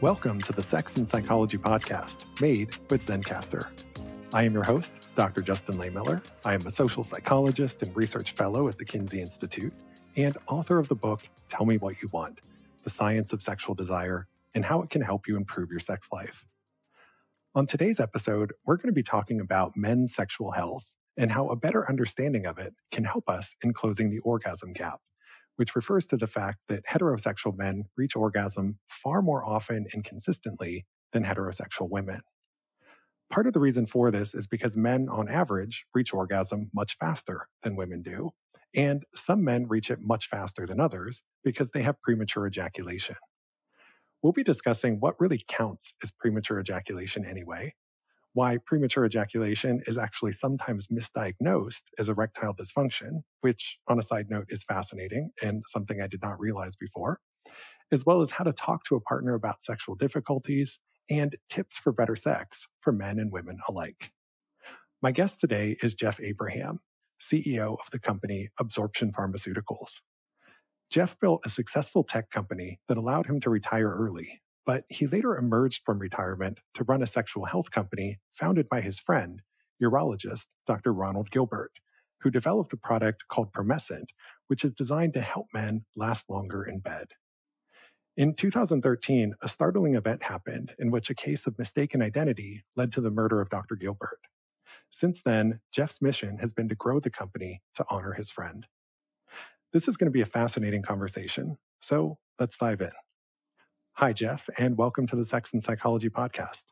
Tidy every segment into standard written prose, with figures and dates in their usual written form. Welcome to the Sex and Psychology Podcast, made with Zencastr. I am your host, Dr. Justin Lehmiller. I am a social psychologist and research fellow at the Kinsey Institute and author of the book, Tell Me What You Want, The Science of Sexual Desire and How It Can Help You Improve Your Sex Life. On today's episode, we're going to be talking about men's sexual health and how a better understanding of it can help us in closing the orgasm gap, which refers to the fact that heterosexual men reach orgasm far more often and consistently than heterosexual women. Part of the reason for this is because men, on average, reach orgasm much faster than women do, and some men reach it much faster than others because they have premature ejaculation. We'll be discussing what really counts as premature ejaculation anyway, why premature ejaculation is actually sometimes misdiagnosed as erectile dysfunction, which, on a side note, is fascinating and something I did not realize before, as well as how to talk to a partner about sexual difficulties and tips for better sex for men and women alike. My guest today is Jeff Abraham, CEO of the company Absorption Pharmaceuticals. Jeff built a successful tech company that allowed him to retire early, but he later emerged from retirement to run a sexual health company founded by his friend, urologist Dr. Ronald Gilbert, who developed a product called Promescent, which is designed to help men last longer in bed. In 2013, a startling event happened in which a case of mistaken identity led to the murder of Dr. Gilbert. Since then, Jeff's mission has been to grow the company to honor his friend. This is going to be a fascinating conversation, so let's dive in. Hi, Jeff, and welcome to the Sex and Psychology Podcast.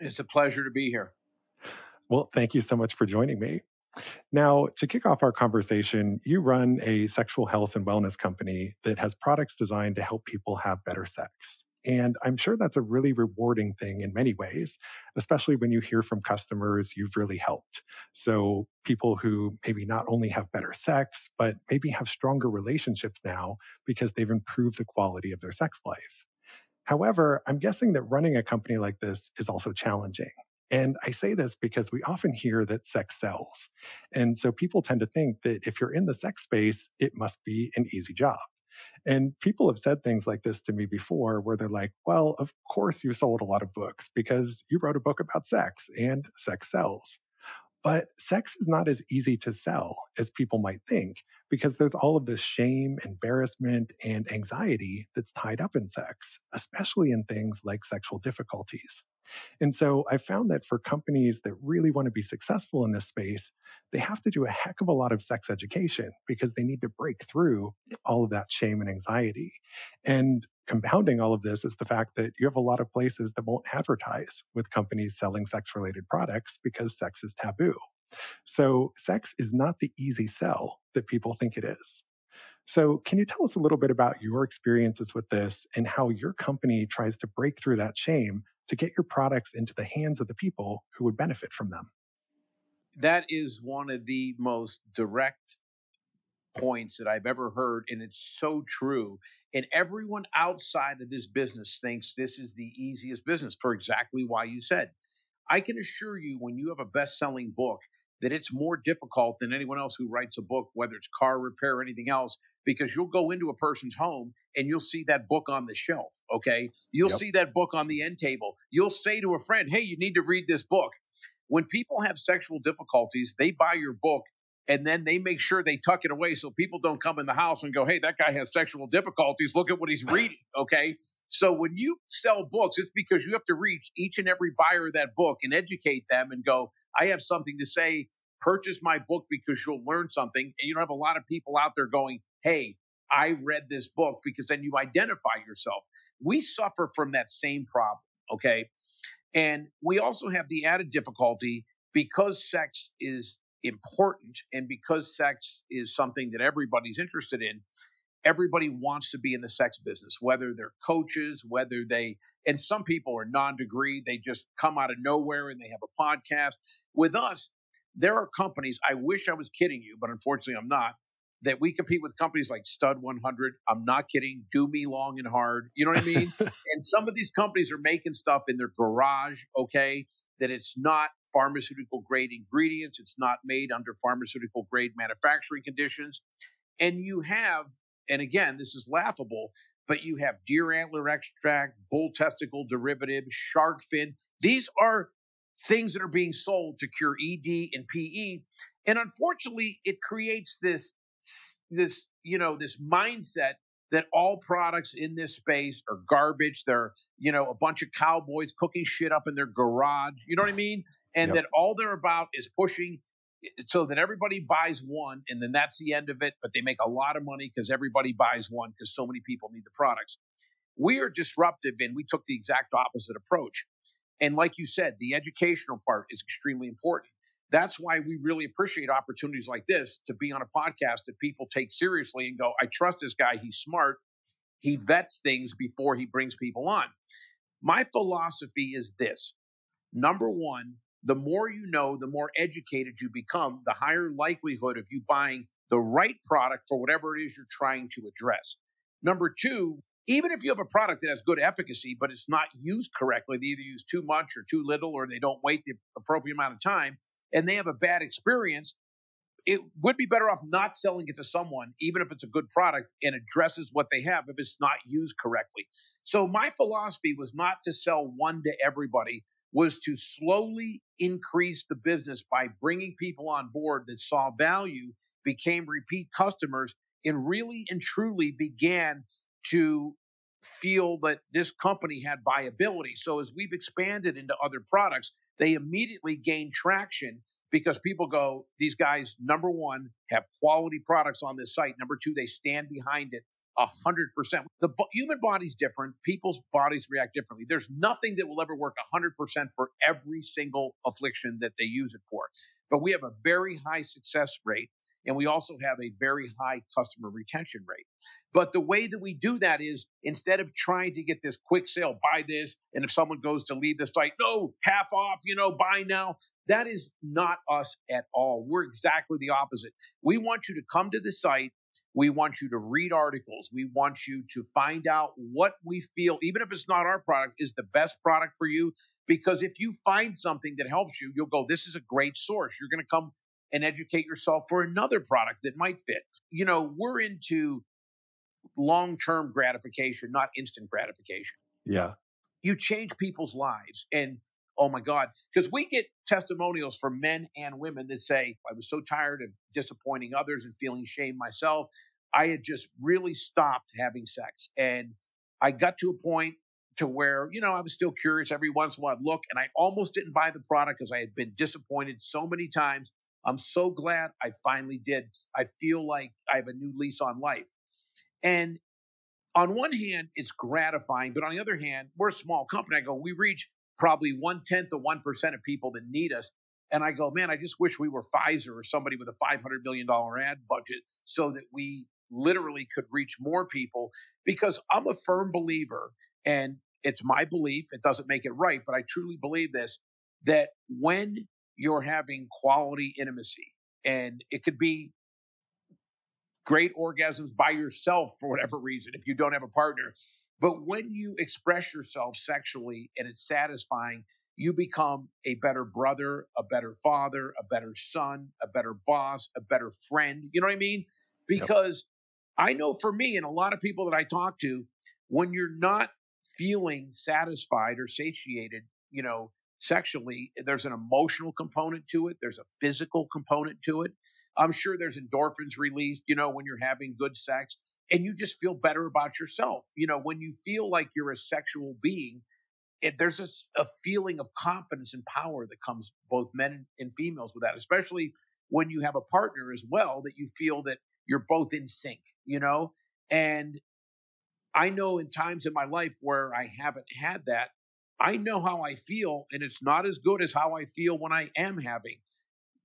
It's a pleasure to be here. Well, thank you so much for joining me. Now, to kick off our conversation, you run a sexual health and wellness company that has products designed to help people have better sex. And I'm sure that's a really rewarding thing in many ways, especially when you hear from customers you've really helped. So people who maybe not only have better sex, but maybe have stronger relationships now because they've improved the quality of their sex life. However, I'm guessing that running a company like this is also challenging. And I say this because we often hear that sex sells. And so people tend to think that if you're in the sex space, it must be an easy job. And people have said things like this to me before where they're like, well, of course you sold a lot of books because you wrote a book about sex and sex sells. But sex is not as easy to sell as people might think because there's all of this shame, embarrassment, and anxiety that's tied up in sex, especially in things like sexual difficulties. And so I found that for companies that really want to be successful in this space, they have to do a heck of a lot of sex education because they need to break through all of that shame and anxiety. And compounding all of this is the fact that you have a lot of places that won't advertise with companies selling sex-related products because sex is taboo. So sex is not the easy sell that people think it is. So can you tell us a little bit about your experiences with this and how your company tries to break through that shame to get your products into the hands of the people who would benefit from them? That is one of the most direct points that I've ever heard, and it's so true. And everyone outside of this business thinks this is the easiest business for exactly why you said. I can assure you when you have a best-selling book that it's more difficult than anyone else who writes a book, whether it's car repair or anything else, because you'll go into a person's home and you'll see that book on the shelf, okay? You'll see that book on the end table. You'll say to a friend, hey, you need to read this book. When people have sexual difficulties, they buy your book and then they make sure they tuck it away so people don't come in the house and go, hey, that guy has sexual difficulties. Look at what he's reading, okay? So when you sell books, it's because you have to reach each and every buyer of that book and educate them and go, I have something to say. Purchase my book because you'll learn something. And you don't have a lot of people out there going, hey, I read this book, because then you identify yourself. We suffer from that same problem, okay? And we also have the added difficulty because sex is important and because sex is something that everybody's interested in, everybody wants to be in the sex business, whether they're coaches, whether they, and some people are non-degree, they just come out of nowhere and they have a podcast. With us, there are companies, I wish I was kidding you, but unfortunately I'm not, that we compete with companies like Stud 100. I'm not kidding. Do me long and hard. You know what I mean? And some of these companies are making stuff in their garage, okay, that it's not pharmaceutical grade ingredients. It's not made under pharmaceutical grade manufacturing conditions. And you have, and again, this is laughable, but you have deer antler extract, bull testicle derivative, shark fin. These are things that are being sold to cure ED and PE. And unfortunately, it creates this mindset that all products in this space are garbage. They're, a bunch of cowboys cooking shit up in their garage. You know what I mean? And That all they're about is pushing so that everybody buys one, and then that's the end of it. But they make a lot of money because everybody buys one because so many people need the products. We are disruptive, and we took the exact opposite approach. And like you said, the educational part is extremely important. That's why we really appreciate opportunities like this to be on a podcast that people take seriously and go, I trust this guy. He's smart. He vets things before he brings people on. My philosophy is this. Number one, the more you know, the more educated you become, the higher likelihood of you buying the right product for whatever it is you're trying to address. Number two, even if you have a product that has good efficacy, but it's not used correctly, they either use too much or too little, or they don't wait the appropriate amount of time, and they have a bad experience, it would be better off not selling it to someone, even if it's a good product and addresses what they have if it's not used correctly. So my philosophy was not to sell one to everybody, was to slowly increase the business by bringing people on board that saw value, became repeat customers, and really and truly began to feel that this company had viability. So as we've expanded into other products, they immediately gain traction because people go, these guys, number one, have quality products on this site. Number two, they stand behind it 100%. The human body's different. People's bodies react differently. There's nothing that will ever work 100% for every single affliction that they use it for. But we have a very high success rate, and we also have a very high customer retention rate. But the way that we do that is instead of trying to get this quick sale, buy this, and if someone goes to leave the site, no, half off, buy now. That is not us at all. We're exactly the opposite. We want you to come to the site. We want you to read articles. We want you to find out what we feel, even if it's not our product, is the best product for you. Because if you find something that helps you, you'll go, this is a great source. You're going to come and educate yourself for another product that might fit. We're into long-term gratification, not instant gratification. Yeah. You change people's lives. And oh my God, because we get testimonials from men and women that say, I was so tired of disappointing others and feeling shame myself. I had just really stopped having sex. And I got to a point to where, I was still curious every once in a while I'd look, and I almost didn't buy the product because I had been disappointed so many times. I'm so glad I finally did. I feel like I have a new lease on life. And on one hand, it's gratifying. But on the other hand, we're a small company. I go, we reach probably 0.1% of people that need us. And I go, man, I just wish we were Pfizer or somebody with a $500 million ad budget so that we literally could reach more people, because I'm a firm believer, and it's my belief, it doesn't make it right, but I truly believe this, that when you're having quality intimacy, and it could be great orgasms by yourself for whatever reason, if you don't have a partner. But when you express yourself sexually and it's satisfying, you become a better brother, a better father, a better son, a better boss, a better friend. You know what I mean? Because I know for me and a lot of people that I talk to, when you're not feeling satisfied or satiated, sexually, there's an emotional component to it. There's a physical component to it. I'm sure there's endorphins released, when you're having good sex, and you just feel better about yourself. When you feel like you're a sexual being, there's a feeling of confidence and power that comes both men and females with that, especially when you have a partner as well, that you feel that you're both in sync, And I know in times in my life where I haven't had that, I know how I feel, and it's not as good as how I feel when I am having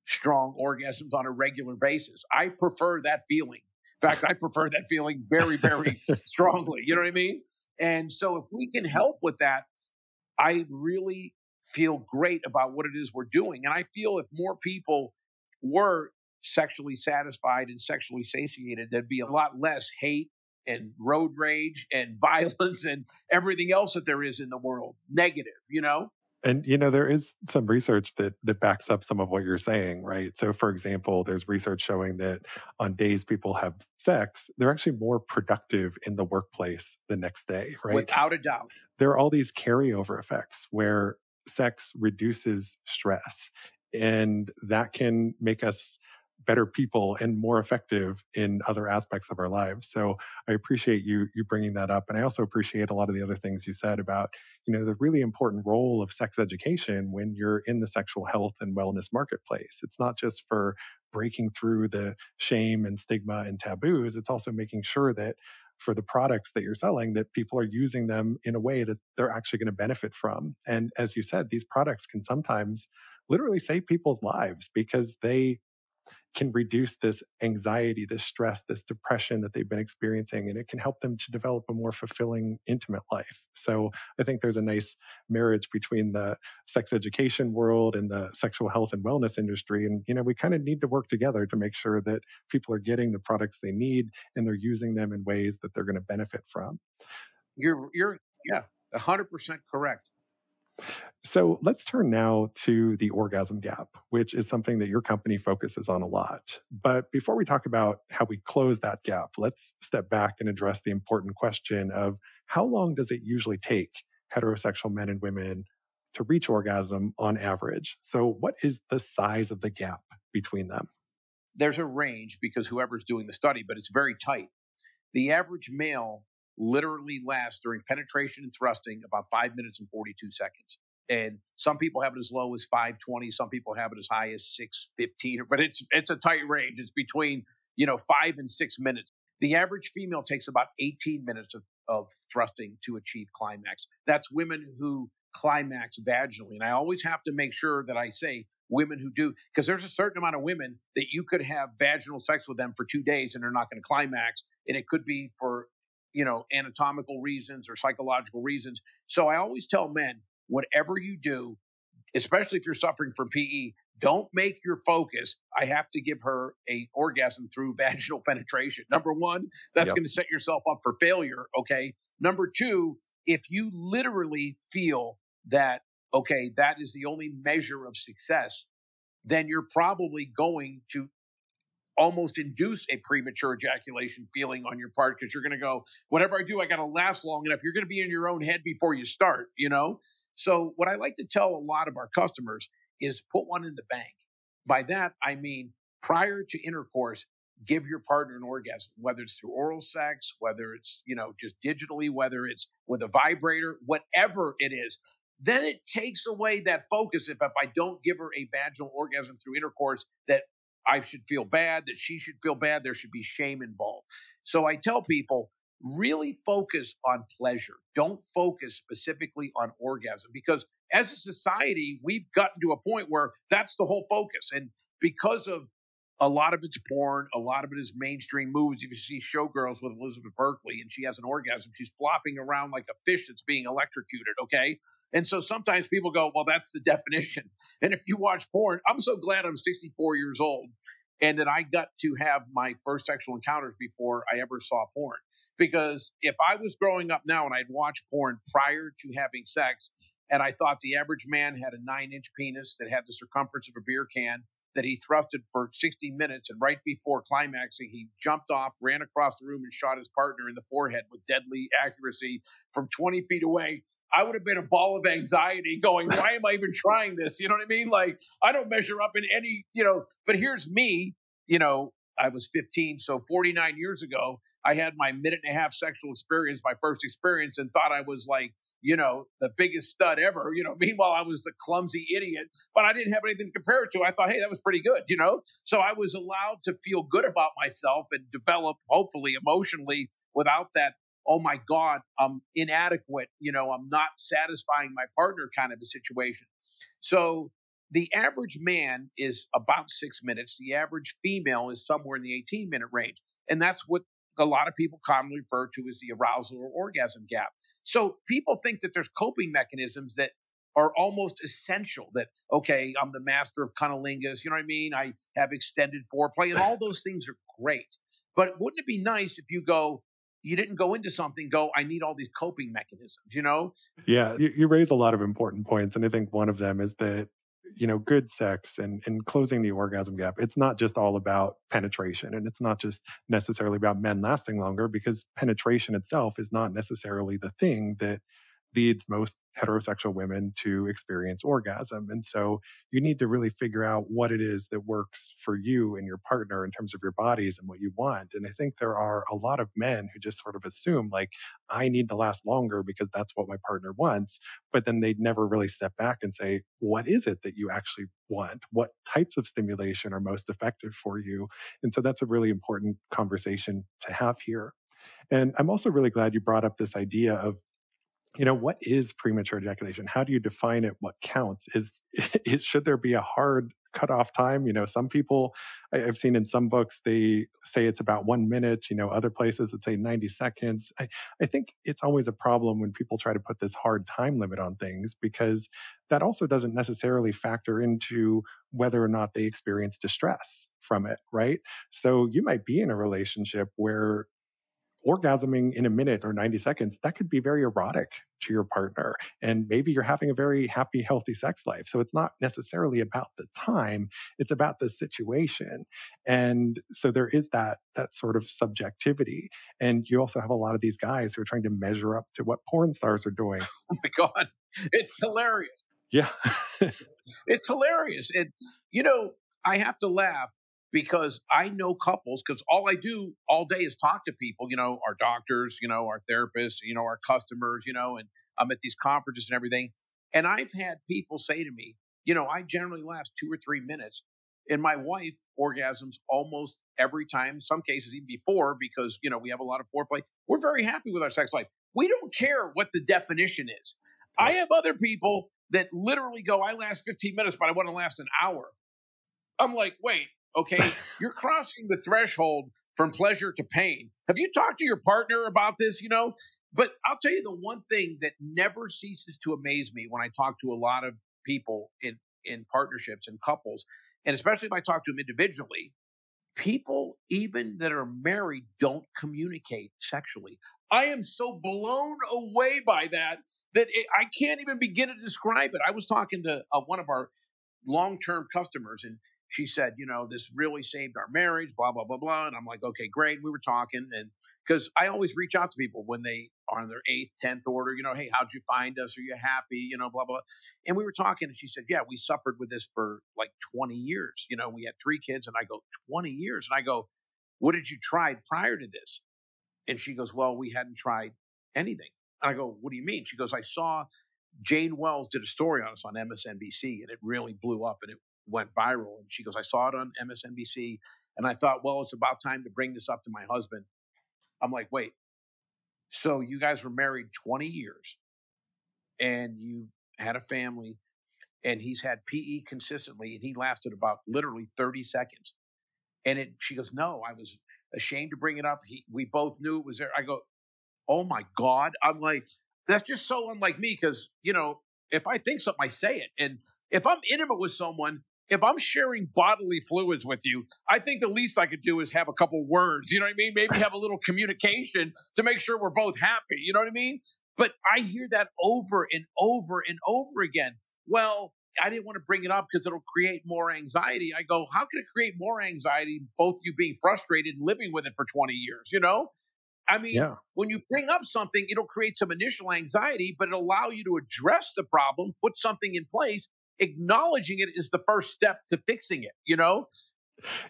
strong orgasms on a regular basis. I prefer that feeling. In fact, I prefer that feeling very, very strongly. You know what I mean? And so if we can help with that, I really feel great about what it is we're doing. And I feel if more people were sexually satisfied and sexually satiated, there'd be a lot less hate and road rage and violence and everything else that there is in the world, negative. And, you know, there is some research that backs up some of what you're saying, right? So, for example, there's research showing that on days people have sex, they're actually more productive in the workplace the next day, right? Without a doubt. There are all these carryover effects where sex reduces stress, and that can make us better people and more effective in other aspects of our lives. So I appreciate you bringing that up. And I also appreciate a lot of the other things you said about, you know, the really important role of sex education when you're in the sexual health and wellness marketplace. It's not just for breaking through the shame and stigma and taboos. It's also making sure that for the products that you're selling, that people are using them in a way that they're actually going to benefit from. And as you said, these products can sometimes literally save people's lives because they can reduce this anxiety, this stress, this depression that they've been experiencing, and it can help them to develop a more fulfilling, intimate life. So I think there's a nice marriage between the sex education world and the sexual health and wellness industry. And, you know, we kind of need to work together to make sure that people are getting the products they need and they're using them in ways that they're going to benefit from. You're 100% correct. So let's turn now to the orgasm gap, which is something that your company focuses on a lot. But before we talk about how we close that gap, let's step back and address the important question of how long does it usually take heterosexual men and women to reach orgasm on average? So what is the size of the gap between them? There's a range because whoever's doing the study, but it's very tight. The average male literally lasts during penetration and thrusting about 5 minutes and 42 seconds. And some people have it as low as 5:20. Some people have it as high as 6:15, but it's a tight range. It's between, 5 and 6 minutes. The average female takes about 18 minutes of thrusting to achieve climax. That's women who climax vaginally. And I always have to make sure that I say women who do, because there's a certain amount of women that you could have vaginal sex with them for 2 days and they're not going to climax. And it could be for anatomical reasons or psychological reasons. So I always tell men, whatever you do, especially if you're suffering from PE, don't make your focus, I have to give her an orgasm through vaginal penetration. Number one, that's going to set yourself up for failure, okay? Number two, if you literally feel that, okay, that is the only measure of success, then you're probably going to almost induce a premature ejaculation feeling on your part, because you're going to go, whatever I do, I got to last long enough. You're going to be in your own head before you start, So what I like to tell a lot of our customers is put one in the bank. By that, I mean, prior to intercourse, give your partner an orgasm, whether it's through oral sex, whether it's, just digitally, whether it's with a vibrator, whatever it is. Then it takes away that focus. If I don't give her a vaginal orgasm through intercourse, that I should feel bad, that she should feel bad, there should be shame involved. So I tell people, really focus on pleasure. Don't focus specifically on orgasm, because as a society, we've gotten to a point where that's the whole focus. And because of a lot of it's porn, a lot of it is mainstream movies. If you see Showgirls with Elizabeth Berkley and she has an orgasm, she's flopping around like a fish that's being electrocuted, okay? And so sometimes people go, well, that's the definition. And if you watch porn, I'm so glad I'm 64 years old and that I got to have my first sexual encounters before I ever saw porn. Because if I was growing up now and I'd watch porn prior to having sex, and I thought the average man had a 9-inch penis that had the circumference of a beer can that he thrusted for 60 minutes. And right before climaxing, he jumped off, ran across the room, and shot his partner in the forehead with deadly accuracy from 20 feet away. I would have been a ball of anxiety going, why am I even trying this? You know what I mean? Like, I don't measure up in any, but here's me, I was 15, so 49 years ago, I had my minute and a half sexual experience, my first experience, and thought I was like, the biggest stud ever. Meanwhile, I was the clumsy idiot, but I didn't have anything to compare it to. I thought, hey, that was pretty good, So I was allowed to feel good about myself and develop, hopefully, emotionally without that, oh my God, I'm inadequate, I'm not satisfying my partner kind of a situation. So the average man is about 6 minutes. The average female is somewhere in the 18-minute range. And that's what a lot of people commonly refer to as the arousal or orgasm gap. So people think that there's coping mechanisms that are almost essential, that, okay, I'm the master of cunnilingus, you know what I mean? I have extended foreplay, and all those things are great. But wouldn't it be nice if you go, you didn't go into something, go, I need all these coping mechanisms, you know? Yeah, you raise a lot of important points. And I think one of them is that, you know, good sex and closing the orgasm gap, it's not just all about penetration. And it's not just necessarily about men lasting longer, because penetration itself is not necessarily the thing that leads most heterosexual women to experience orgasm. And so you need to really figure out what it is that works for you and your partner in terms of your bodies and what you want. And I think there are a lot of men who just sort of assume, like, I need to last longer because that's what my partner wants. But then they'd never really step back and say, what is it that you actually want? What types of stimulation are most effective for you? And so that's a really important conversation to have here. And I'm also really glad you brought up this idea of, you know, what is premature ejaculation? How do you define it? What counts? Should there be a hard cutoff time? You know, some people, I've seen in some books, they say it's about 1 minute, you know, other places that say 90 seconds. I think it's always a problem when people try to put this hard time limit on things, because that also doesn't necessarily factor into whether or not they experience distress from it, right? So you might be in a relationship where orgasming in a minute or 90 seconds, that could be very erotic to your partner. And maybe you're having a very happy, healthy sex life. So it's not necessarily about the time, it's about the situation. And so there is that sort of subjectivity. And you also have a lot of these guys who are trying to measure up to what porn stars are doing. Oh my God. It's hilarious. Yeah. It's hilarious. And, you know, I have to laugh, because I know couples, because all I do all day is talk to people, you know, our doctors, you know, our therapists, you know, our customers, you know, and I'm at these conferences and everything. And I've had people say to me, you know, I generally last 2 or 3 minutes, and my wife orgasms almost every time, some cases even before, because, you know, we have a lot of foreplay. We're very happy with our sex life. We don't care what the definition is. I have other people that literally go, I last 15 minutes, but I want to last an hour. I'm like, wait. Okay, you're crossing the threshold from pleasure to pain. Have you talked to your partner about this, you know? But I'll tell you the one thing that never ceases to amaze me when I talk to a lot of people in partnerships and couples, and especially if I talk to them individually, people even that are married don't communicate sexually. I am so blown away by that I can't even begin to describe it. I was talking to one of our long-term customers, and she said, you know, this really saved our marriage, blah, blah, blah, blah. And I'm like, okay, great. We were talking. And because I always reach out to people when they are on their 8th, 10th order, you know, hey, how'd you find us? Are you happy? You know, blah, blah. And we were talking, and she said, yeah, we suffered with this for like 20 years. You know, we had 3 kids, and I go, 20 years. And I go, what did you try prior to this? And she goes, well, we hadn't tried anything. And I go, what do you mean? She goes, I saw Jane Wells did a story on us on MSNBC, and it really blew up, and it went viral. And she goes, I saw it on MSNBC. And I thought, well, it's about time to bring this up to my husband. I'm like, wait, so you guys were married 20 years and you had a family, and he's had PE consistently, and he lasted about literally 30 seconds. And she goes, no, I was ashamed to bring it up. We both knew it was there. I go, oh my God. I'm like, that's just so unlike me. 'Cause, you know, if I think something, I say it. And if I'm intimate with someone, if I'm sharing bodily fluids with you, I think the least I could do is have a couple words, you know what I mean? Maybe have a little communication to make sure we're both happy, you know what I mean? But I hear that over and over and over again. Well, I didn't want to bring it up because it'll create more anxiety. I go, how can it create more anxiety, both you being frustrated and living with it for 20 years, you know? I mean, yeah. When you bring up something, it'll create some initial anxiety, but it'll allow you to address the problem, put something in place. Acknowledging it is the first step to fixing it, you know?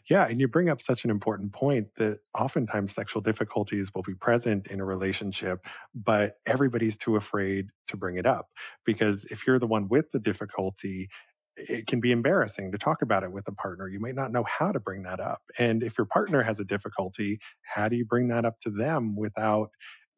Yeah, and you bring up such an important point that oftentimes sexual difficulties will be present in a relationship, but everybody's too afraid to bring it up. Because if you're the one with the difficulty, it can be embarrassing to talk about it with a partner. You might not know how to bring that up. And if your partner has a difficulty, how do you bring that up to them without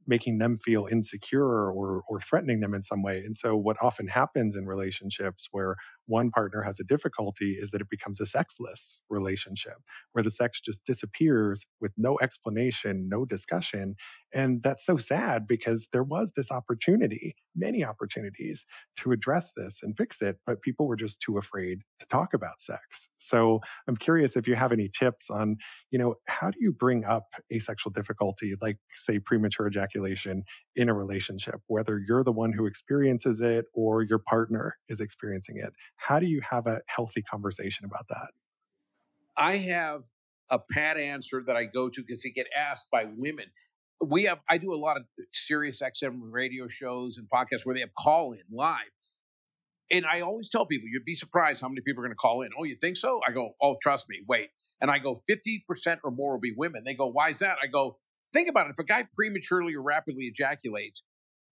making them feel insecure or threatening them in some way? And so what often happens in relationships where one partner has a difficulty is that it becomes a sexless relationship where the sex just disappears with no explanation, no discussion. And that's so sad because there was this opportunity, many opportunities to address this and fix it, but people were just too afraid to talk about sex. So I'm curious if you have any tips on, you know, how do you bring up asexual difficulty, like say premature ejaculation in a relationship, whether you're the one who experiences it or your partner is experiencing it? How do you have a healthy conversation about that? I have a pat answer that I go to because it gets asked by women. I do a lot of serious XM radio shows and podcasts where they have call in live. And I always tell people, you'd be surprised how many people are going to call in. Oh, you think so? I go, oh, trust me, wait. And I go, 50% or more will be women. They go, why is that? I go, think about it. If a guy prematurely or rapidly ejaculates,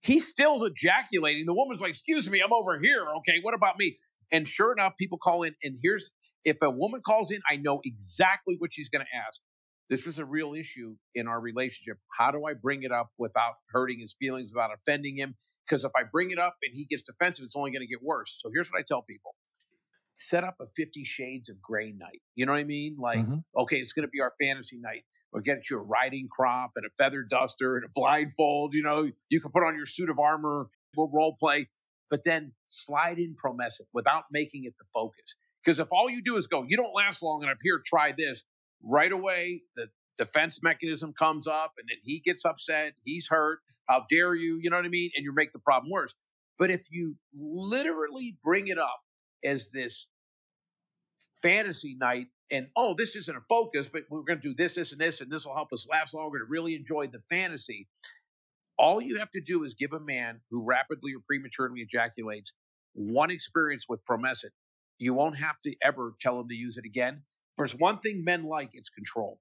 he's still ejaculating. The woman's like, excuse me, I'm over here. Okay, what about me? And sure enough, people call in. And here's, if a woman calls in, I know exactly what she's going to ask. This is a real issue in our relationship. How do I bring it up without hurting his feelings, without offending him? Because if I bring it up and he gets defensive, it's only going to get worse. So here's what I tell people. Set up a 50 Shades of Grey night. You know what I mean? Like, okay, it's going to be our fantasy night. We'll get you a riding crop and a feather duster and a blindfold. You know, you can put on your suit of armor. We'll role play. But then slide in Promescent without making it the focus. Because if all you do is go, you don't last long enough, here, try this. Right away, the defense mechanism comes up, and then he gets upset, he's hurt, how dare you, you know what I mean? And you make the problem worse. But if you literally bring it up as this fantasy night, and oh, this isn't a focus, but we're going to do this, this, and this, and this will help us last longer to really enjoy the fantasy, all you have to do is give a man who rapidly or prematurely ejaculates one experience with Promescent. You won't have to ever tell him to use it again. There's one thing men like, it's control.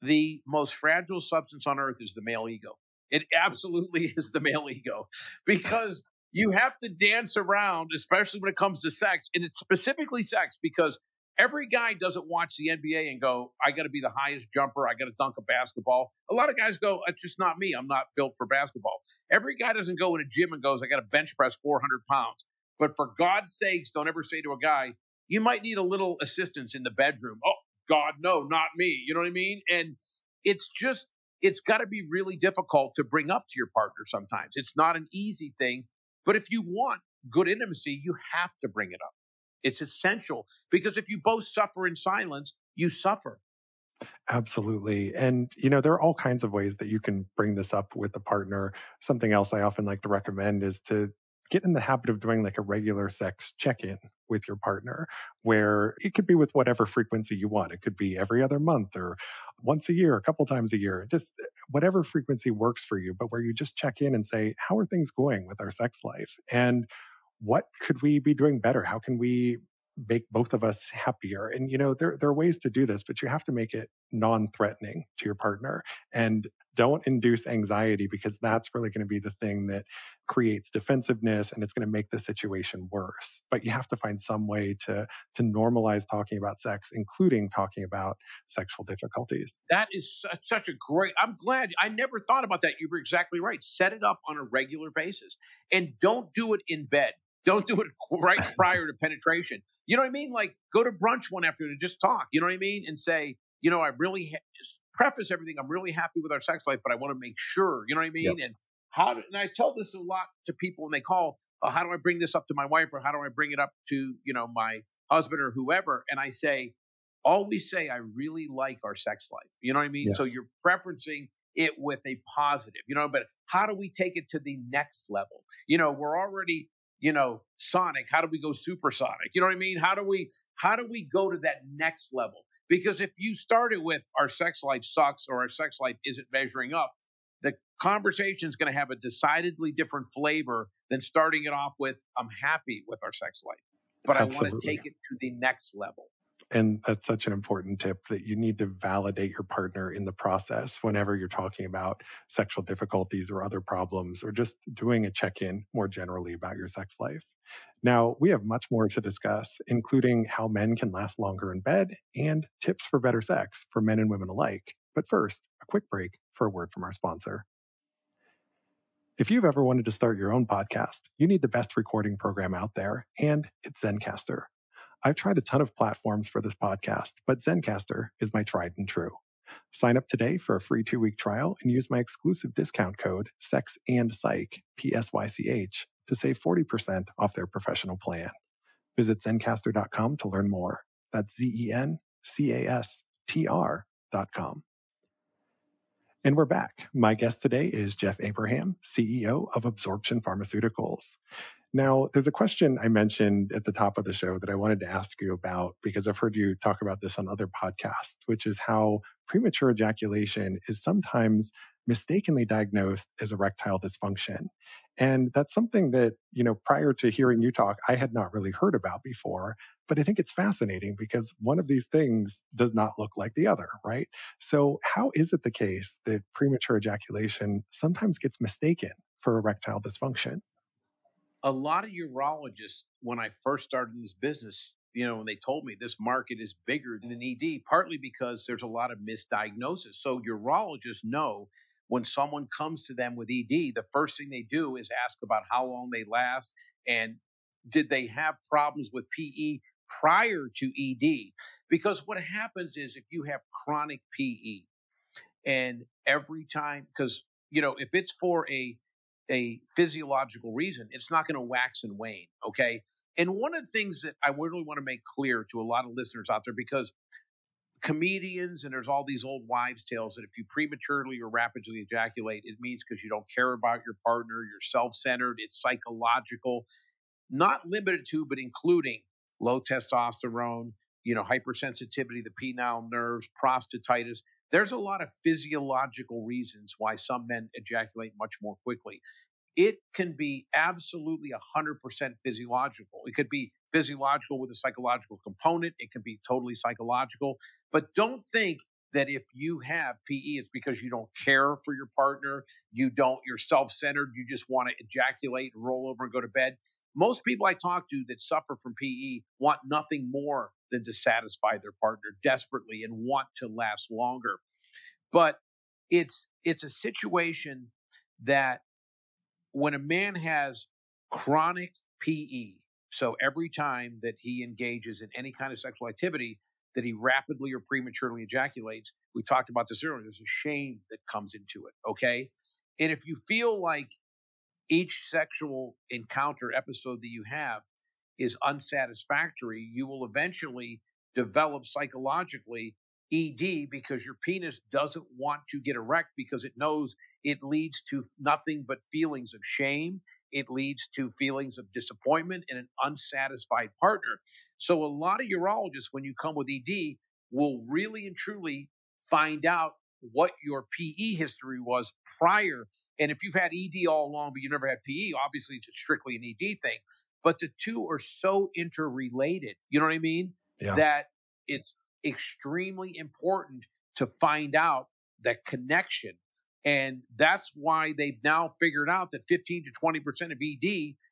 The most fragile substance on earth is the male ego. It absolutely is the male ego because you have to dance around, especially when it comes to sex. And it's specifically sex because every guy doesn't watch the NBA and go, I got to be the highest jumper. I got to dunk a basketball. A lot of guys go, it's just not me. I'm not built for basketball. Every guy doesn't go in a gym and goes, I got to bench press 400 pounds. But for God's sakes, don't ever say to a guy, you might need a little assistance in the bedroom. Oh, God, no, not me. You know what I mean? And it's just, it's got to be really difficult to bring up to your partner sometimes. It's not an easy thing. But if you want good intimacy, you have to bring it up. It's essential because if you both suffer in silence, you suffer. Absolutely. And, you know, there are all kinds of ways that you can bring this up with a partner. Something else I often like to recommend is to get in the habit of doing like a regular sex check-in with your partner, where it could be with whatever frequency you want. It could be every other month or once a year, a couple times a year, just whatever frequency works for you, but where you just check in and say, how are things going with our sex life? And what could we be doing better? How can we make both of us happier? And, you know, there are ways to do this, but you have to make it non-threatening to your partner. And don't induce anxiety because that's really going to be the thing that creates defensiveness and it's going to make the situation worse. But you have to find some way to normalize talking about sex, including talking about sexual difficulties. That is such a great, I'm glad I never thought about that. You were exactly right. Set it up on a regular basis and don't do it in bed. Don't do it right prior to penetration. You know what I mean? Like go to brunch one afternoon and just talk, you know what I mean? And say, you know, I really preface everything. I'm really happy with our sex life, but I want to make sure, you know what I mean? Yep. And I tell this a lot to people when they call, oh, how do I bring this up to my wife? Or how do I bring it up to, you know, my husband or whoever? And I say, always say, I really like our sex life. You know what I mean? Yes. So you're preferencing it with a positive, you know, but how do we take it to the next level? You know, we're already, you know, sonic, how do we go supersonic? You know what I mean? How do we go to that next level? Because if you started with our sex life sucks or our sex life isn't measuring up, the conversation is going to have a decidedly different flavor than starting it off with, I'm happy with our sex life, but absolutely. I want to take it to the next level. And that's such an important tip that you need to validate your partner in the process whenever you're talking about sexual difficulties or other problems or just doing a check-in more generally about your sex life. Now, we have much more to discuss, including how men can last longer in bed and tips for better sex for men and women alike. But first, a quick break for a word from our sponsor. If you've ever wanted to start your own podcast, you need the best recording program out there, and it's Zencastr. I've tried a ton of platforms for this podcast, but Zencastr is my tried and true. Sign up today for a free 2-week trial and use my exclusive discount code SEXANDPSYCH, PSYCH, to save 40% off their professional plan. Visit Zencastr.com to learn more. That's ZENCASTR.com. And we're back. My guest today is Jeff Abraham, CEO of Absorption Pharmaceuticals. Now, there's a question I mentioned at the top of the show that I wanted to ask you about, because I've heard you talk about this on other podcasts, which is how premature ejaculation is sometimes mistakenly diagnosed as erectile dysfunction. And that's something that, you know, prior to hearing you talk, I had not really heard about before. But I think it's fascinating because one of these things does not look like the other, right? So how is it the case that premature ejaculation sometimes gets mistaken for erectile dysfunction? A lot of urologists, when I first started in this business, you know, when they told me this market is bigger than ED, partly because there's a lot of misdiagnosis. So urologists know when someone comes to them with ED, the first thing they do is ask about how long they last and did they have problems with PE prior to ED? Because what happens is if you have chronic PE and every time, because, you know, if it's for a physiological reason, it's not going to wax and wane, okay? And one of the things that I really want to make clear to a lot of listeners out there, because comedians and there's all these old wives' tales that if you prematurely or rapidly ejaculate, it means because you don't care about your partner, you're self-centered, it's psychological, not limited to, but including low testosterone, you know, hypersensitivity, the penile nerves, prostatitis. There's a lot of physiological reasons why some men ejaculate much more quickly. It can be absolutely 100% physiological. It could be physiological with a psychological component. It can be totally psychological. But don't think that if you have PE, it's because you don't care for your partner, you're self-centered, you just want to ejaculate, roll over and go to bed. Most people I talk to that suffer from PE want nothing more than to satisfy their partner desperately and want to last longer. But it's a situation that when a man has chronic PE, so every time that he engages in any kind of sexual activity, that he rapidly or prematurely ejaculates. We talked about this earlier. There's a shame that comes into it, okay? And if you feel like each sexual encounter episode that you have is unsatisfactory, you will eventually develop psychologically ED because your penis doesn't want to get erect because it knows it leads to nothing but feelings of shame. It leads to feelings of disappointment and an unsatisfied partner. So a lot of urologists, when you come with ED, will really and truly find out what your PE history was prior. And if you've had ED all along, but you never had PE, obviously it's strictly an ED thing. But the two are so interrelated, you know what I mean? Yeah. That it's extremely important to find out that connection. And that's why they've now figured out that 15 to 20% of ED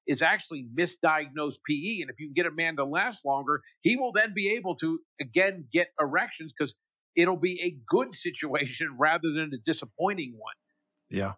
is actually misdiagnosed PE. And if you can get a man to last longer, he will then be able to, again, get erections because it'll be a good situation rather than a disappointing one. Yeah.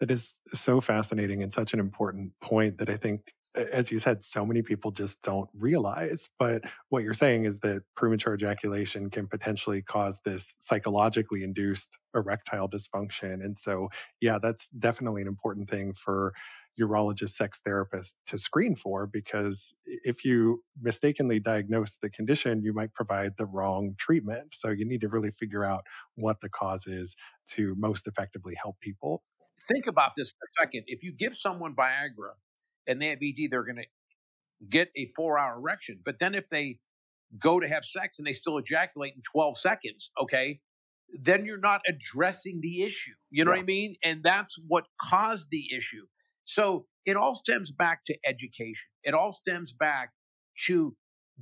That is so fascinating and such an important point that I think, as you said, so many people just don't realize. But what you're saying is that premature ejaculation can potentially cause this psychologically induced erectile dysfunction. And so, yeah, that's definitely an important thing for urologists, sex therapists to screen for, because if you mistakenly diagnose the condition, you might provide the wrong treatment. So you need to really figure out what the cause is to most effectively help people. Think about this for a second. If you give someone Viagra, and they have ED, they're going to get a 4-hour erection. But then if they go to have sex and they still ejaculate in 12 seconds, okay, then you're not addressing the issue. You know what I mean? And that's what caused the issue. So it all stems back to education. It all stems back to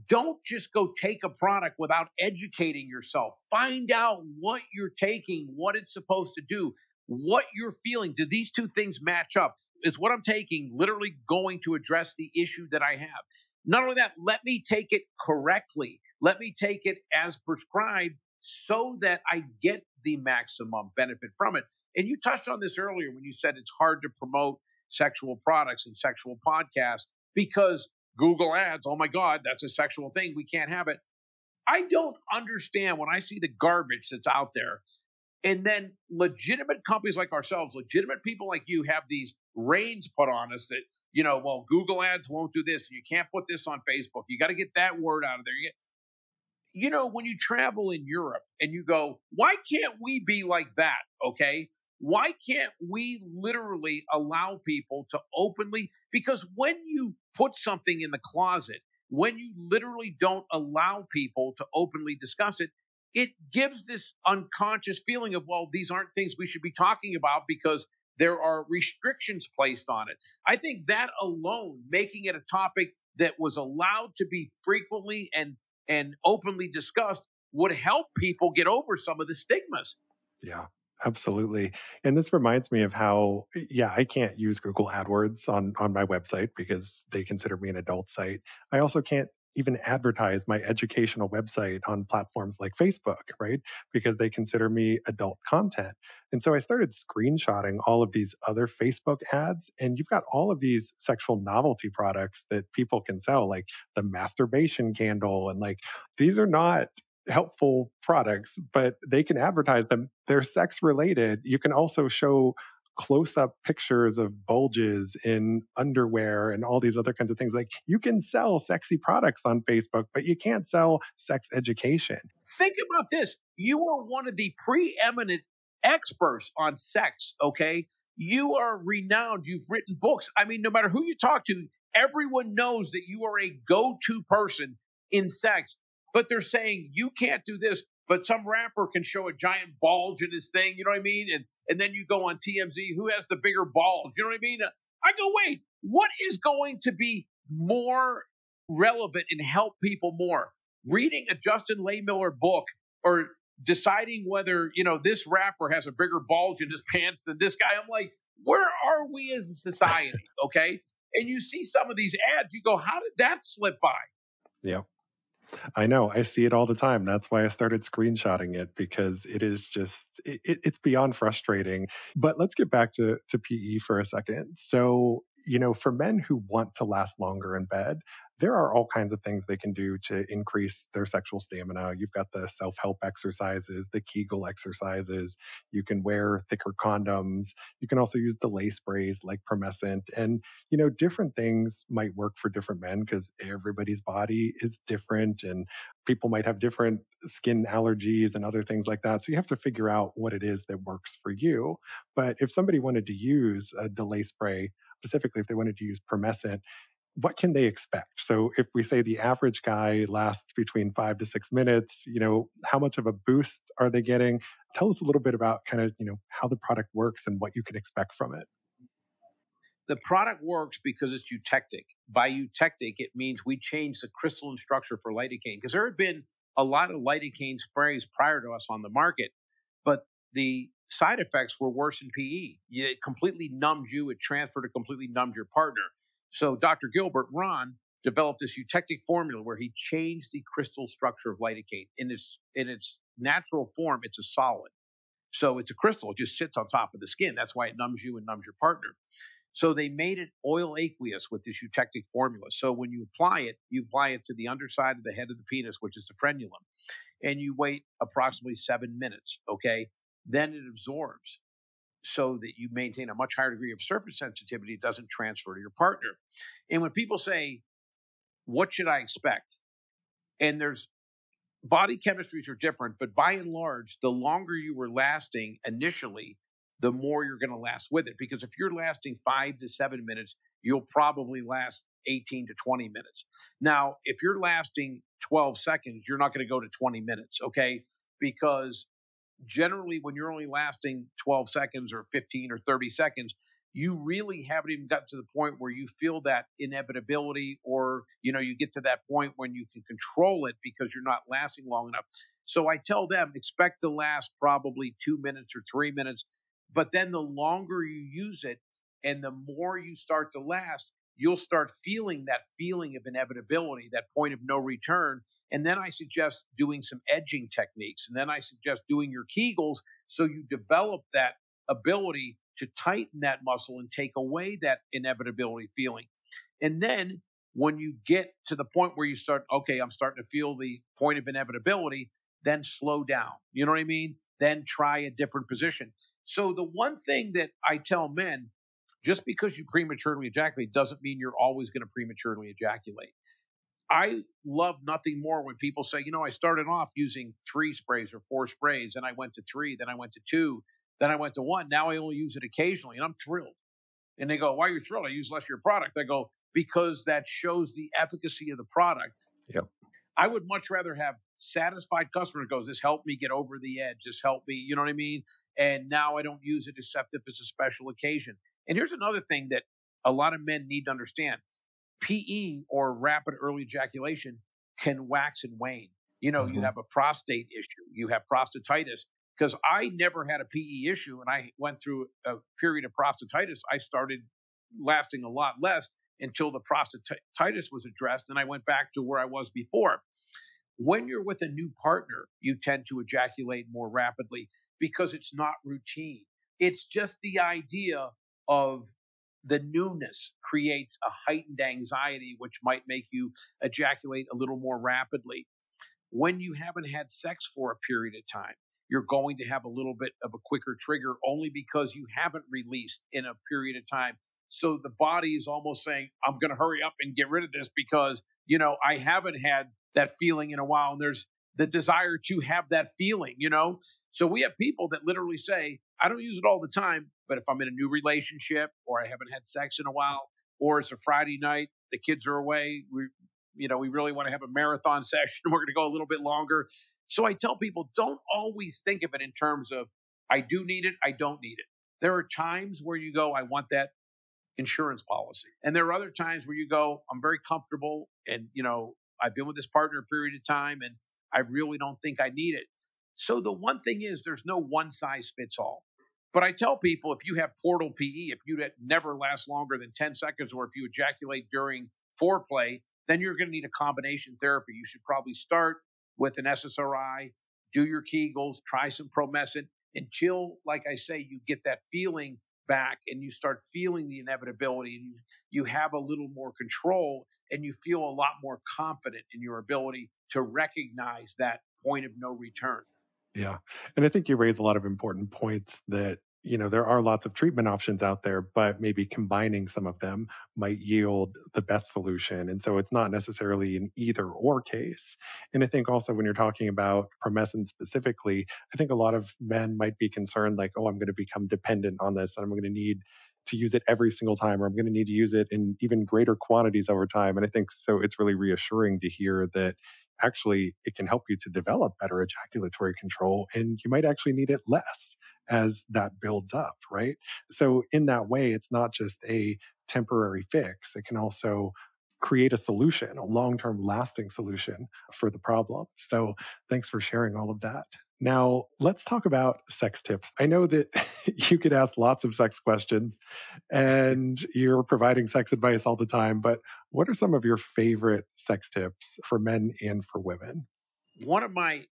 don't just go take a product without educating yourself. Find out what you're taking, what it's supposed to do, what you're feeling. Do these two things match up? Is what I'm taking literally going to address the issue that I have? Not only that, let me take it correctly. Let me take it as prescribed so that I get the maximum benefit from it. And you touched on this earlier when you said it's hard to promote sexual products and sexual podcasts because Google ads, oh my God, that's a sexual thing. We can't have it. I don't understand when I see the garbage that's out there. And then legitimate companies like ourselves, legitimate people like you have these reins put on us that, you know, well, Google ads won't do this. And you can't put this on Facebook. You got to get that word out of there. You know, when you travel in Europe and you go, why can't we be like that? Okay. Why can't we literally allow people to openly, because when you put something in the closet, when you literally don't allow people to openly discuss it, it gives this unconscious feeling of, well, these aren't things we should be talking about because there are restrictions placed on it. I think that alone, making it a topic that was allowed to be frequently and openly discussed would help people get over some of the stigmas. Yeah. Absolutely. And this reminds me of how, I can't use Google AdWords on my website because they consider me an adult site. I also can't even advertise my educational website on platforms like Facebook, right? Because they consider me adult content. And so I started screenshotting all of these other Facebook ads, and you've got all of these sexual novelty products that people can sell, like the masturbation candle. And like, these are not helpful products, but they can advertise them. They're sex related. You can also show close-up pictures of bulges in underwear and all these other kinds of things. Like, you can sell sexy products on Facebook, but you can't sell sex education. Think about this. You are one of the preeminent experts on sex, okay? You are renowned. You've written books. I mean, no matter who you talk to, everyone knows that you are a go-to person in sex. But they're saying, you can't do this, but some rapper can show a giant bulge in his thing, you know what I mean? And then you go on TMZ, who has the bigger bulge, you know what I mean? I go, wait, what is going to be more relevant and help people more? Reading a Justin Lehmiller book or deciding whether, you know, this rapper has a bigger bulge in his pants than this guy? I'm like, where are we as a society, okay? And you see some of these ads, you go, how did that slip by? Yeah. I know. I see it all the time. That's why I started screenshotting it, because it is just, it's beyond frustrating. But let's get back to PE for a second. So, you know, for men who want to last longer in bed, there are all kinds of things they can do to increase their sexual stamina. You've got the self-help exercises, the Kegel exercises. You can wear thicker condoms. You can also use the lace sprays like Promescent. And, you know, different things might work for different men because everybody's body is different and people might have different skin allergies and other things like that. So you have to figure out what it is that works for you. But if somebody wanted to use a delay spray, specifically if they wanted to use Promescent, what can they expect? So if we say the average guy lasts between 5 to 6 minutes, you know, how much of a boost are they getting? Tell us a little bit about kind of, you know, how the product works and what you can expect from it. The product works because it's eutectic. By eutectic, it means we change the crystalline structure for lidocaine, because there had been a lot of lidocaine sprays prior to us on the market, but the side effects were worse in PE. It completely numbed you. It transferred. It completely numbed your partner. So Dr. Gilbert, Ron, developed this eutectic formula where he changed the crystal structure of lidocaine. In its natural form, it's a solid. So it's a crystal. It just sits on top of the skin. That's why it numbs you and numbs your partner. So they made it oil aqueous with this eutectic formula. So when you apply it to the underside of the head of the penis, which is the frenulum, and you wait approximately 7 minutes, okay? Then it absorbs, so that you maintain a much higher degree of surface sensitivity. It doesn't transfer to your partner. And when people say, what should I expect? And there's body chemistries are different, but by and large, the longer you were lasting initially, the more you're going to last with it. Because if you're lasting 5 to 7 minutes, you'll probably last 18 to 20 minutes. Now, if you're lasting 12 seconds, you're not going to go to 20 minutes, okay? Because generally, when you're only lasting 12 seconds or 15 or 30 seconds, you really haven't even gotten to the point where you feel that inevitability, or, you know, you get to that point when you can control it because you're not lasting long enough. So I tell them, expect to last probably 2 minutes or 3 minutes, but then the longer you use it and the more you start to last, you'll start feeling that feeling of inevitability, that point of no return. And then I suggest doing some edging techniques. And then I suggest doing your Kegels so you develop that ability to tighten that muscle and take away that inevitability feeling. And then when you get to the point where you start, okay, I'm starting to feel the point of inevitability, then slow down. You know what I mean? Then try a different position. So the one thing that I tell men, just because you prematurely ejaculate doesn't mean you're always going to prematurely ejaculate. I love nothing more when people say, you know, I started off using 3 sprays or 4 sprays, and I went to 3, then I went to 2, then I went to 1. Now I only use it occasionally, and I'm thrilled. And they go, why are you thrilled? I use less of your product. I go, because that shows the efficacy of the product. Yep. I would much rather have satisfied customer who goes, this helped me get over the edge. This helped me, you know what I mean? And now I don't use it except if it's a special occasion. And here's another thing that a lot of men need to understand. PE, or rapid early ejaculation, can wax and wane. You know, you have a prostate issue. You have prostatitis. Because I never had a PE issue, and I went through a period of prostatitis. I started lasting a lot less until the prostatitis was addressed, and I went back to where I was before. When you're with a new partner, you tend to ejaculate more rapidly because it's not routine. It's just the idea of the newness creates a heightened anxiety, which might make you ejaculate a little more rapidly. When you haven't had sex for a period of time, you're going to have a little bit of a quicker trigger only because you haven't released in a period of time. So the body is almost saying, I'm going to hurry up and get rid of this because, you know, I haven't had that feeling in a while. And there's the desire to have that feeling, you know? So we have people that literally say, I don't use it all the time, but if I'm in a new relationship or I haven't had sex in a while, or it's a Friday night, the kids are away, we really want to have a marathon session. We're going to go a little bit longer. So I tell people, don't always think of it in terms of, I do need it, I don't need it. There are times where you go, I want that insurance policy. And there are other times where you go, I'm very comfortable. And, you know, I've been with this partner a period of time and I really don't think I need it. So the one thing is, there's no one size fits all. But I tell people, if you have portal PE, if you never last longer than 10 seconds, or if you ejaculate during foreplay, then you're going to need a combination therapy. You should probably start with an SSRI, do your Kegels, try some Promescent until, like I say, you get that feeling back and you start feeling the inevitability and you have a little more control and you feel a lot more confident in your ability to recognize that point of no return. Yeah. And I think you raise a lot of important points that, you know, there are lots of treatment options out there, but maybe combining some of them might yield the best solution. And so it's not necessarily an either or case. And I think also when you're talking about Promescent specifically, I think a lot of men might be concerned like, oh, I'm going to become dependent on this and I'm going to need to use it every single time, or I'm going to need to use it in even greater quantities over time. And I think so it's really reassuring to hear that actually it can help you to develop better ejaculatory control and you might actually need it less as that builds up, right? So in that way, it's not just a temporary fix. It can also create a solution, a long-term lasting solution for the problem. So thanks for sharing all of that. Now, let's talk about sex tips. I know that you could ask lots of sex questions and you're providing sex advice all the time, but what are some of your favorite sex tips for men and for women? One of my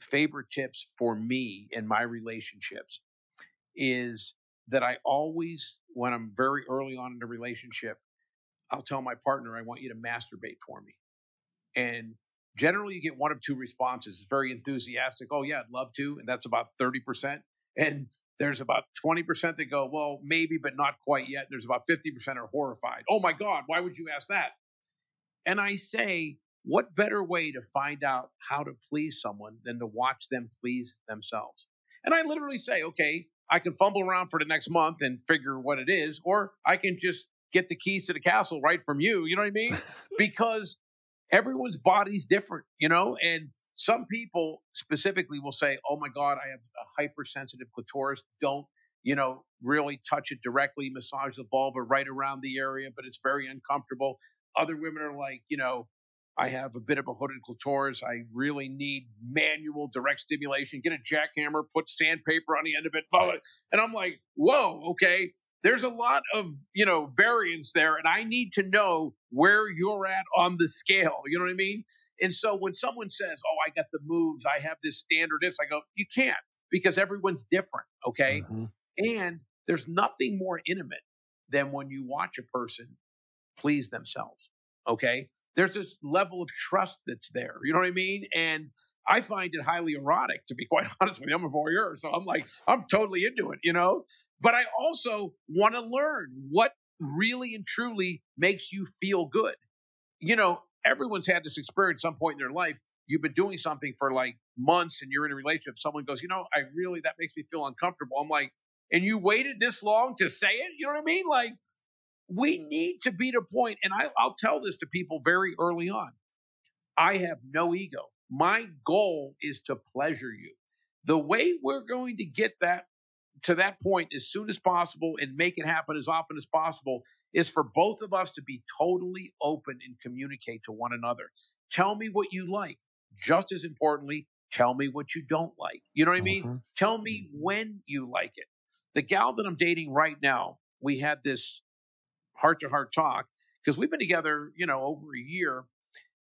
favorite tips for me in my relationships is that I always, when I'm very early on in the relationship, I'll tell my partner, I want you to masturbate for me. And generally you get one of two responses. It's very enthusiastic. Oh yeah, I'd love to. And that's about 30%. And there's about 20% that go, well, maybe, but not quite yet. There's about 50% are horrified. Oh my God, why would you ask that? And I say, what better way to find out how to please someone than to watch them please themselves? And I literally say, okay, I can fumble around for the next month and figure what it is, or I can just get the keys to the castle right from you. You know what I mean? Because everyone's body's different, you know? And some people specifically will say, oh my God, I have a hypersensitive clitoris. Don't, you know, really touch it directly, massage the vulva right around the area, but it's very uncomfortable. Other women are like, you know, I have a bit of a hooded clitoris. I really need manual direct stimulation. Get a jackhammer, put sandpaper on the end of it. Blah, blah. And I'm like, whoa, okay. There's a lot of, variance there. And I need to know where you're at on the scale. You know what I mean? And so when someone says, oh, I got the moves, I have this standard, this, I go, you can't, because everyone's different. Okay. Mm-hmm. And there's nothing more intimate than when you watch a person please themselves. Okay. There's this level of trust that's there. You know what I mean? And I find it highly erotic, to be quite honest with you. I'm a voyeur. So I'm like, I'm totally into it, but I also want to learn what really and truly makes you feel good. Everyone's had this experience at some point in their life. You've been doing something for like months and you're in a relationship. Someone goes, that makes me feel uncomfortable. I'm like, and you waited this long to say it? You know what I mean? Like, we need to be to a point, and I'll tell this to people very early on. I have no ego. My goal is to pleasure you. The way we're going to get that to that point as soon as possible and make it happen as often as possible is for both of us to be totally open and communicate to one another. Tell me what you like. Just as importantly, tell me what you don't like. You know what I mean? Mm-hmm. Tell me when you like it. The gal that I'm dating right now, we had this heart-to-heart talk, because we've been together, over a year.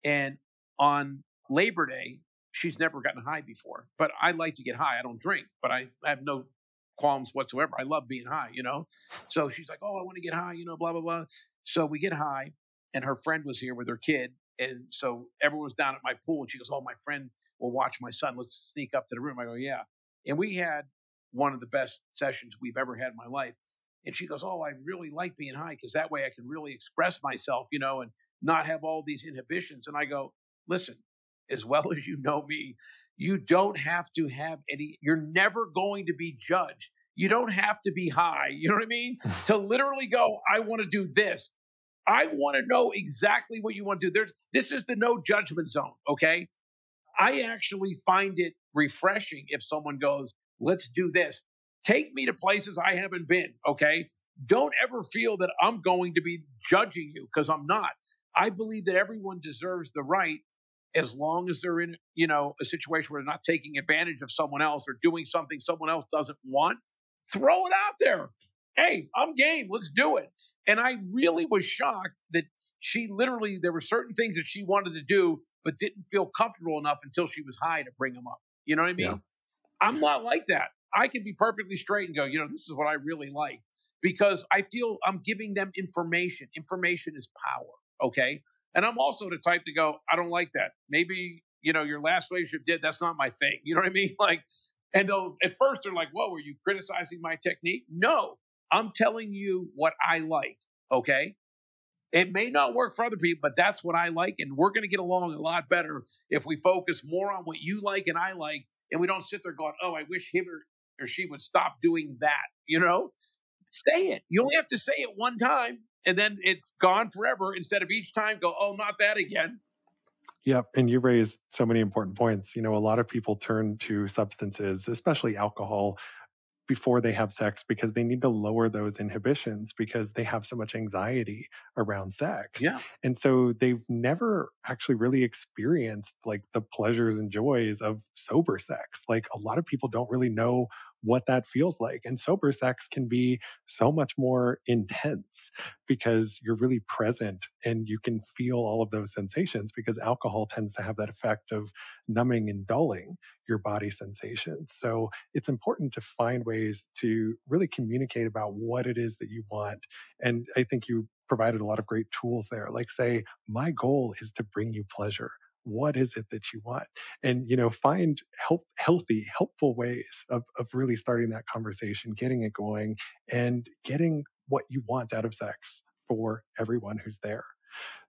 And on Labor Day, she's never gotten high before. But I like to get high. I don't drink, but I have no qualms whatsoever. I love being high, So she's like, oh, I want to get high, blah, blah, blah. So we get high, and her friend was here with her kid. And so everyone was down at my pool, and she goes, oh, my friend will watch my son. Let's sneak up to the room. I go, yeah. And we had one of the best sessions we've ever had in my life. And she goes, oh, I really like being high because that way I can really express myself, and not have all these inhibitions. And I go, listen, as well as you know me, you don't have to have any, you're never going to be judged. You don't have to be high, you know what I mean? To literally go, I want to do this. I want to know exactly what you want to do. This is the no judgment zone, okay? I actually find it refreshing if someone goes, let's do this. Take me to places I haven't been, okay? Don't ever feel that I'm going to be judging you, because I'm not. I believe that everyone deserves the right, as long as they're in, a situation where they're not taking advantage of someone else or doing something someone else doesn't want. Throw it out there. Hey, I'm game. Let's do it. And I really was shocked that she literally, there were certain things that she wanted to do, but didn't feel comfortable enough until she was high to bring them up. You know what I mean? Yeah. I'm not like that. I can be perfectly straight and go, this is what I really like, because I feel I'm giving them information. Information is power, okay? And I'm also the type to go, I don't like that. Maybe, your last relationship did, that's not my thing. You know what I mean? Like, and they'll, at first they're like, whoa, were you criticizing my technique? No, I'm telling you what I like, okay? It may not work for other people, but that's what I like. And we're going to get along a lot better if we focus more on what you like and I like, and we don't sit there going, oh, I wish him or she would stop doing that, Say it. You only have to say it one time, and then it's gone forever, instead of each time go, oh, not that again. Yeah, and you raised so many important points. A lot of people turn to substances, especially alcohol, before they have sex because they need to lower those inhibitions because they have so much anxiety around sex. Yeah. And so they've never actually really experienced like the pleasures and joys of sober sex. Like a lot of people don't really know what that feels like. And sober sex can be so much more intense because you're really present and you can feel all of those sensations, because alcohol tends to have that effect of numbing and dulling your body sensations. So it's important to find ways to really communicate about what it is that you want. And I think you provided a lot of great tools there. Like say, my goal is to bring you pleasure. What is it that you want? And, find healthy, helpful ways of really starting that conversation, getting it going, and getting what you want out of sex for everyone who's there.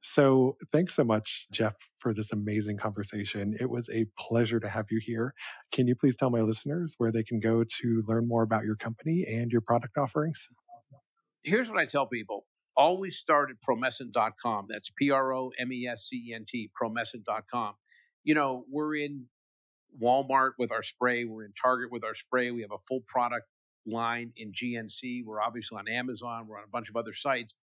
So thanks so much, Jeff, for this amazing conversation. It was a pleasure to have you here. Can you please tell my listeners where they can go to learn more about your company and your product offerings? Here's what I tell people. Always start at promescent.com. That's Promescent, promescent.com. We're in Walmart with our spray. We're in Target with our spray. We have a full product line in GNC. We're obviously on Amazon. We're on a bunch of other sites.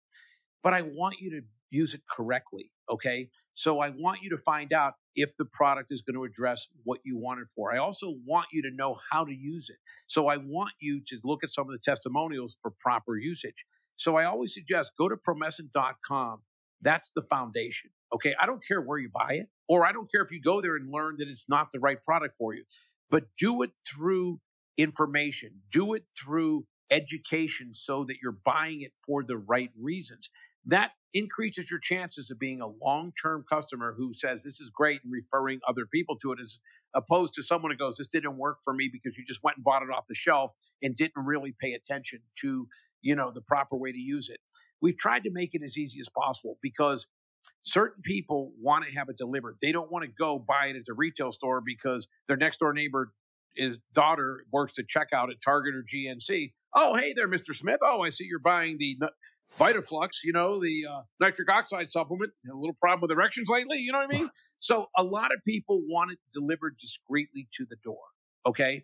But I want you to use it correctly, okay? So I want you to find out if the product is going to address what you want it for. I also want you to know how to use it. So I want you to look at some of the testimonials for proper usage. So I always suggest go to promescent.com. That's the foundation, okay? I don't care where you buy it, or I don't care if you go there and learn that it's not the right product for you, but do it through information. Do it through education so that you're buying it for the right reasons. That increases your chances of being a long-term customer who says, this is great, and referring other people to it, as opposed to someone who goes, this didn't work for me because you just went and bought it off the shelf and didn't really pay attention to, you know, the proper way to use it. We've tried to make it as easy as possible because certain people want to have it delivered. They don't want to go buy it at the retail store because their next door neighbor, his daughter, works at checkout at Target or GNC. Oh, hey there, Mr. Smith. Oh, I see you're buying the VitaFlux, you know, the nitric oxide supplement. A little problem with erections lately, you know what I mean? So a lot of people want it delivered discreetly to the door, okay?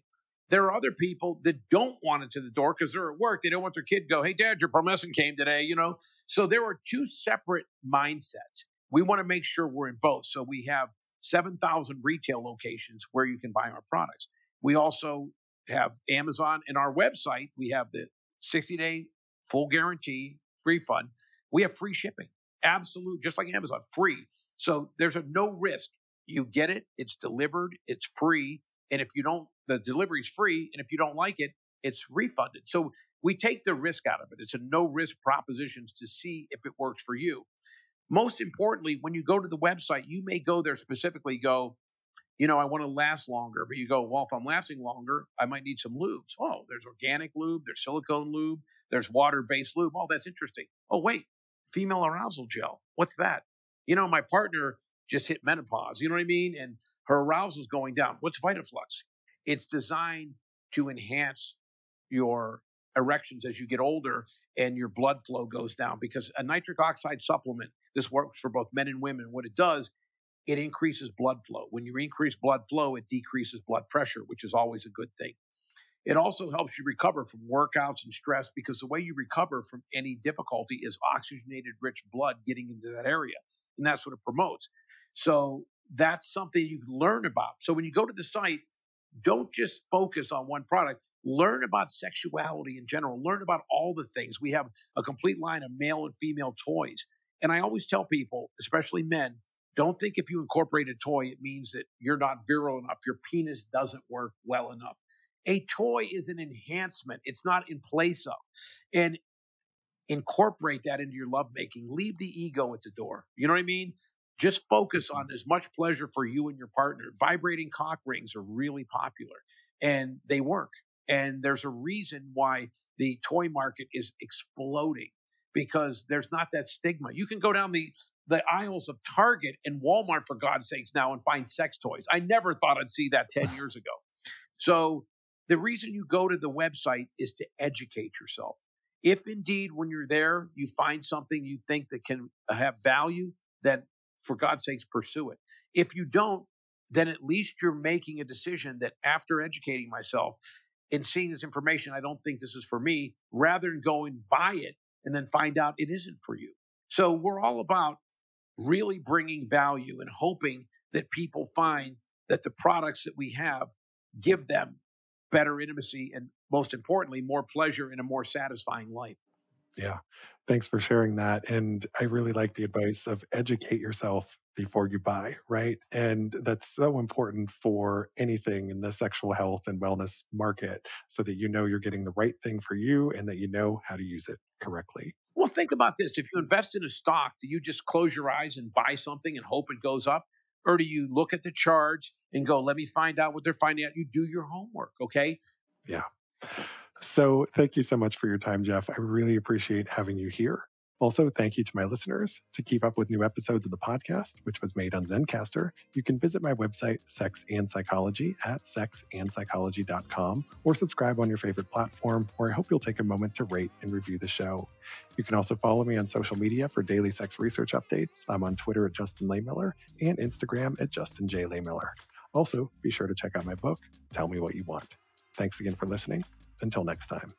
There are other people that don't want it to the door because they're at work. They don't want their kid to go, hey, Dad, your Promescent came today, you know? So there are two separate mindsets. We want to make sure we're in both. So we have 7,000 retail locations where you can buy our products. We also have Amazon and our website. We have the 60-day full guarantee refund. We have free shipping, absolute, just like Amazon, free. So there's a no risk. You get it, it's delivered, it's free. And if you don't, the delivery's free. And if you don't like it, it's refunded. So we take the risk out of it. It's a no risk proposition to see if it works for you. Most importantly, when you go to the website, you may go there specifically, go, you know, I want to last longer, but you go, well, if I'm lasting longer, I might need some lubes. Oh, there's organic lube, there's silicone lube, there's water-based lube. Oh, that's interesting. Oh, wait, female arousal gel. What's that? You know, my partner just hit menopause, you know what I mean? And her arousal's going down. What's VitaFlux? It's designed to enhance your erections as you get older and your blood flow goes down because a nitric oxide supplement, this works for both men and women. What it does, it increases blood flow. When you increase blood flow, it decreases blood pressure, which is always a good thing. It also helps you recover from workouts and stress because the way you recover from any difficulty is oxygenated rich blood getting into that area. And that's what it promotes. So that's something you can learn about. So when you go to the site, don't just focus on one product. Learn about sexuality in general. Learn about all the things. We have a complete line of male and female toys. And I always tell people, especially men, don't think if you incorporate a toy, it means that you're not virile enough. Your penis doesn't work well enough. A toy is an enhancement. It's not in place of. And incorporate that into your lovemaking. Leave the ego at the door. You know what I mean? Just focus on as much pleasure for you and your partner. Vibrating cock rings are really popular, and they work. And there's a reason why the toy market is exploding, because there's not that stigma. You can go down the aisles of Target and Walmart, for God's sakes, now and find sex toys. I never thought I'd see that 10 years ago. So the reason you go to the website is to educate yourself. If indeed when you're there, you find something you think that can have value, then for God's sakes, pursue it. If you don't, then at least you're making a decision that after educating myself and seeing this information, I don't think this is for me, rather than go and buy it and then find out it isn't for you. So we're all about really bringing value and hoping that people find that the products that we have give them better intimacy and, most importantly, more pleasure and a more satisfying life. Yeah. Thanks for sharing that. And I really like the advice of educate yourself before you buy, right? And that's so important for anything in the sexual health and wellness market so that you know you're getting the right thing for you and that you know how to use it correctly. Well, think about this. If you invest in a stock, do you just close your eyes and buy something and hope it goes up? Or do you look at the charts and go, let me find out what they're finding out? You do your homework, okay? Yeah. So thank you so much for your time, Jeff. I really appreciate having you here. Also, thank you to my listeners. To keep up with new episodes of the podcast, which was made on Zencastr, you can visit my website, Sex and Psychology, at sexandpsychology.com, or subscribe on your favorite platform, where I hope you'll take a moment to rate and review the show. You can also follow me on social media for daily sex research updates. I'm on Twitter at Justin Lehmiller and Instagram at Justin J. Lehmiller. Also, be sure to check out my book, Tell Me What You Want. Thanks again for listening. Until next time.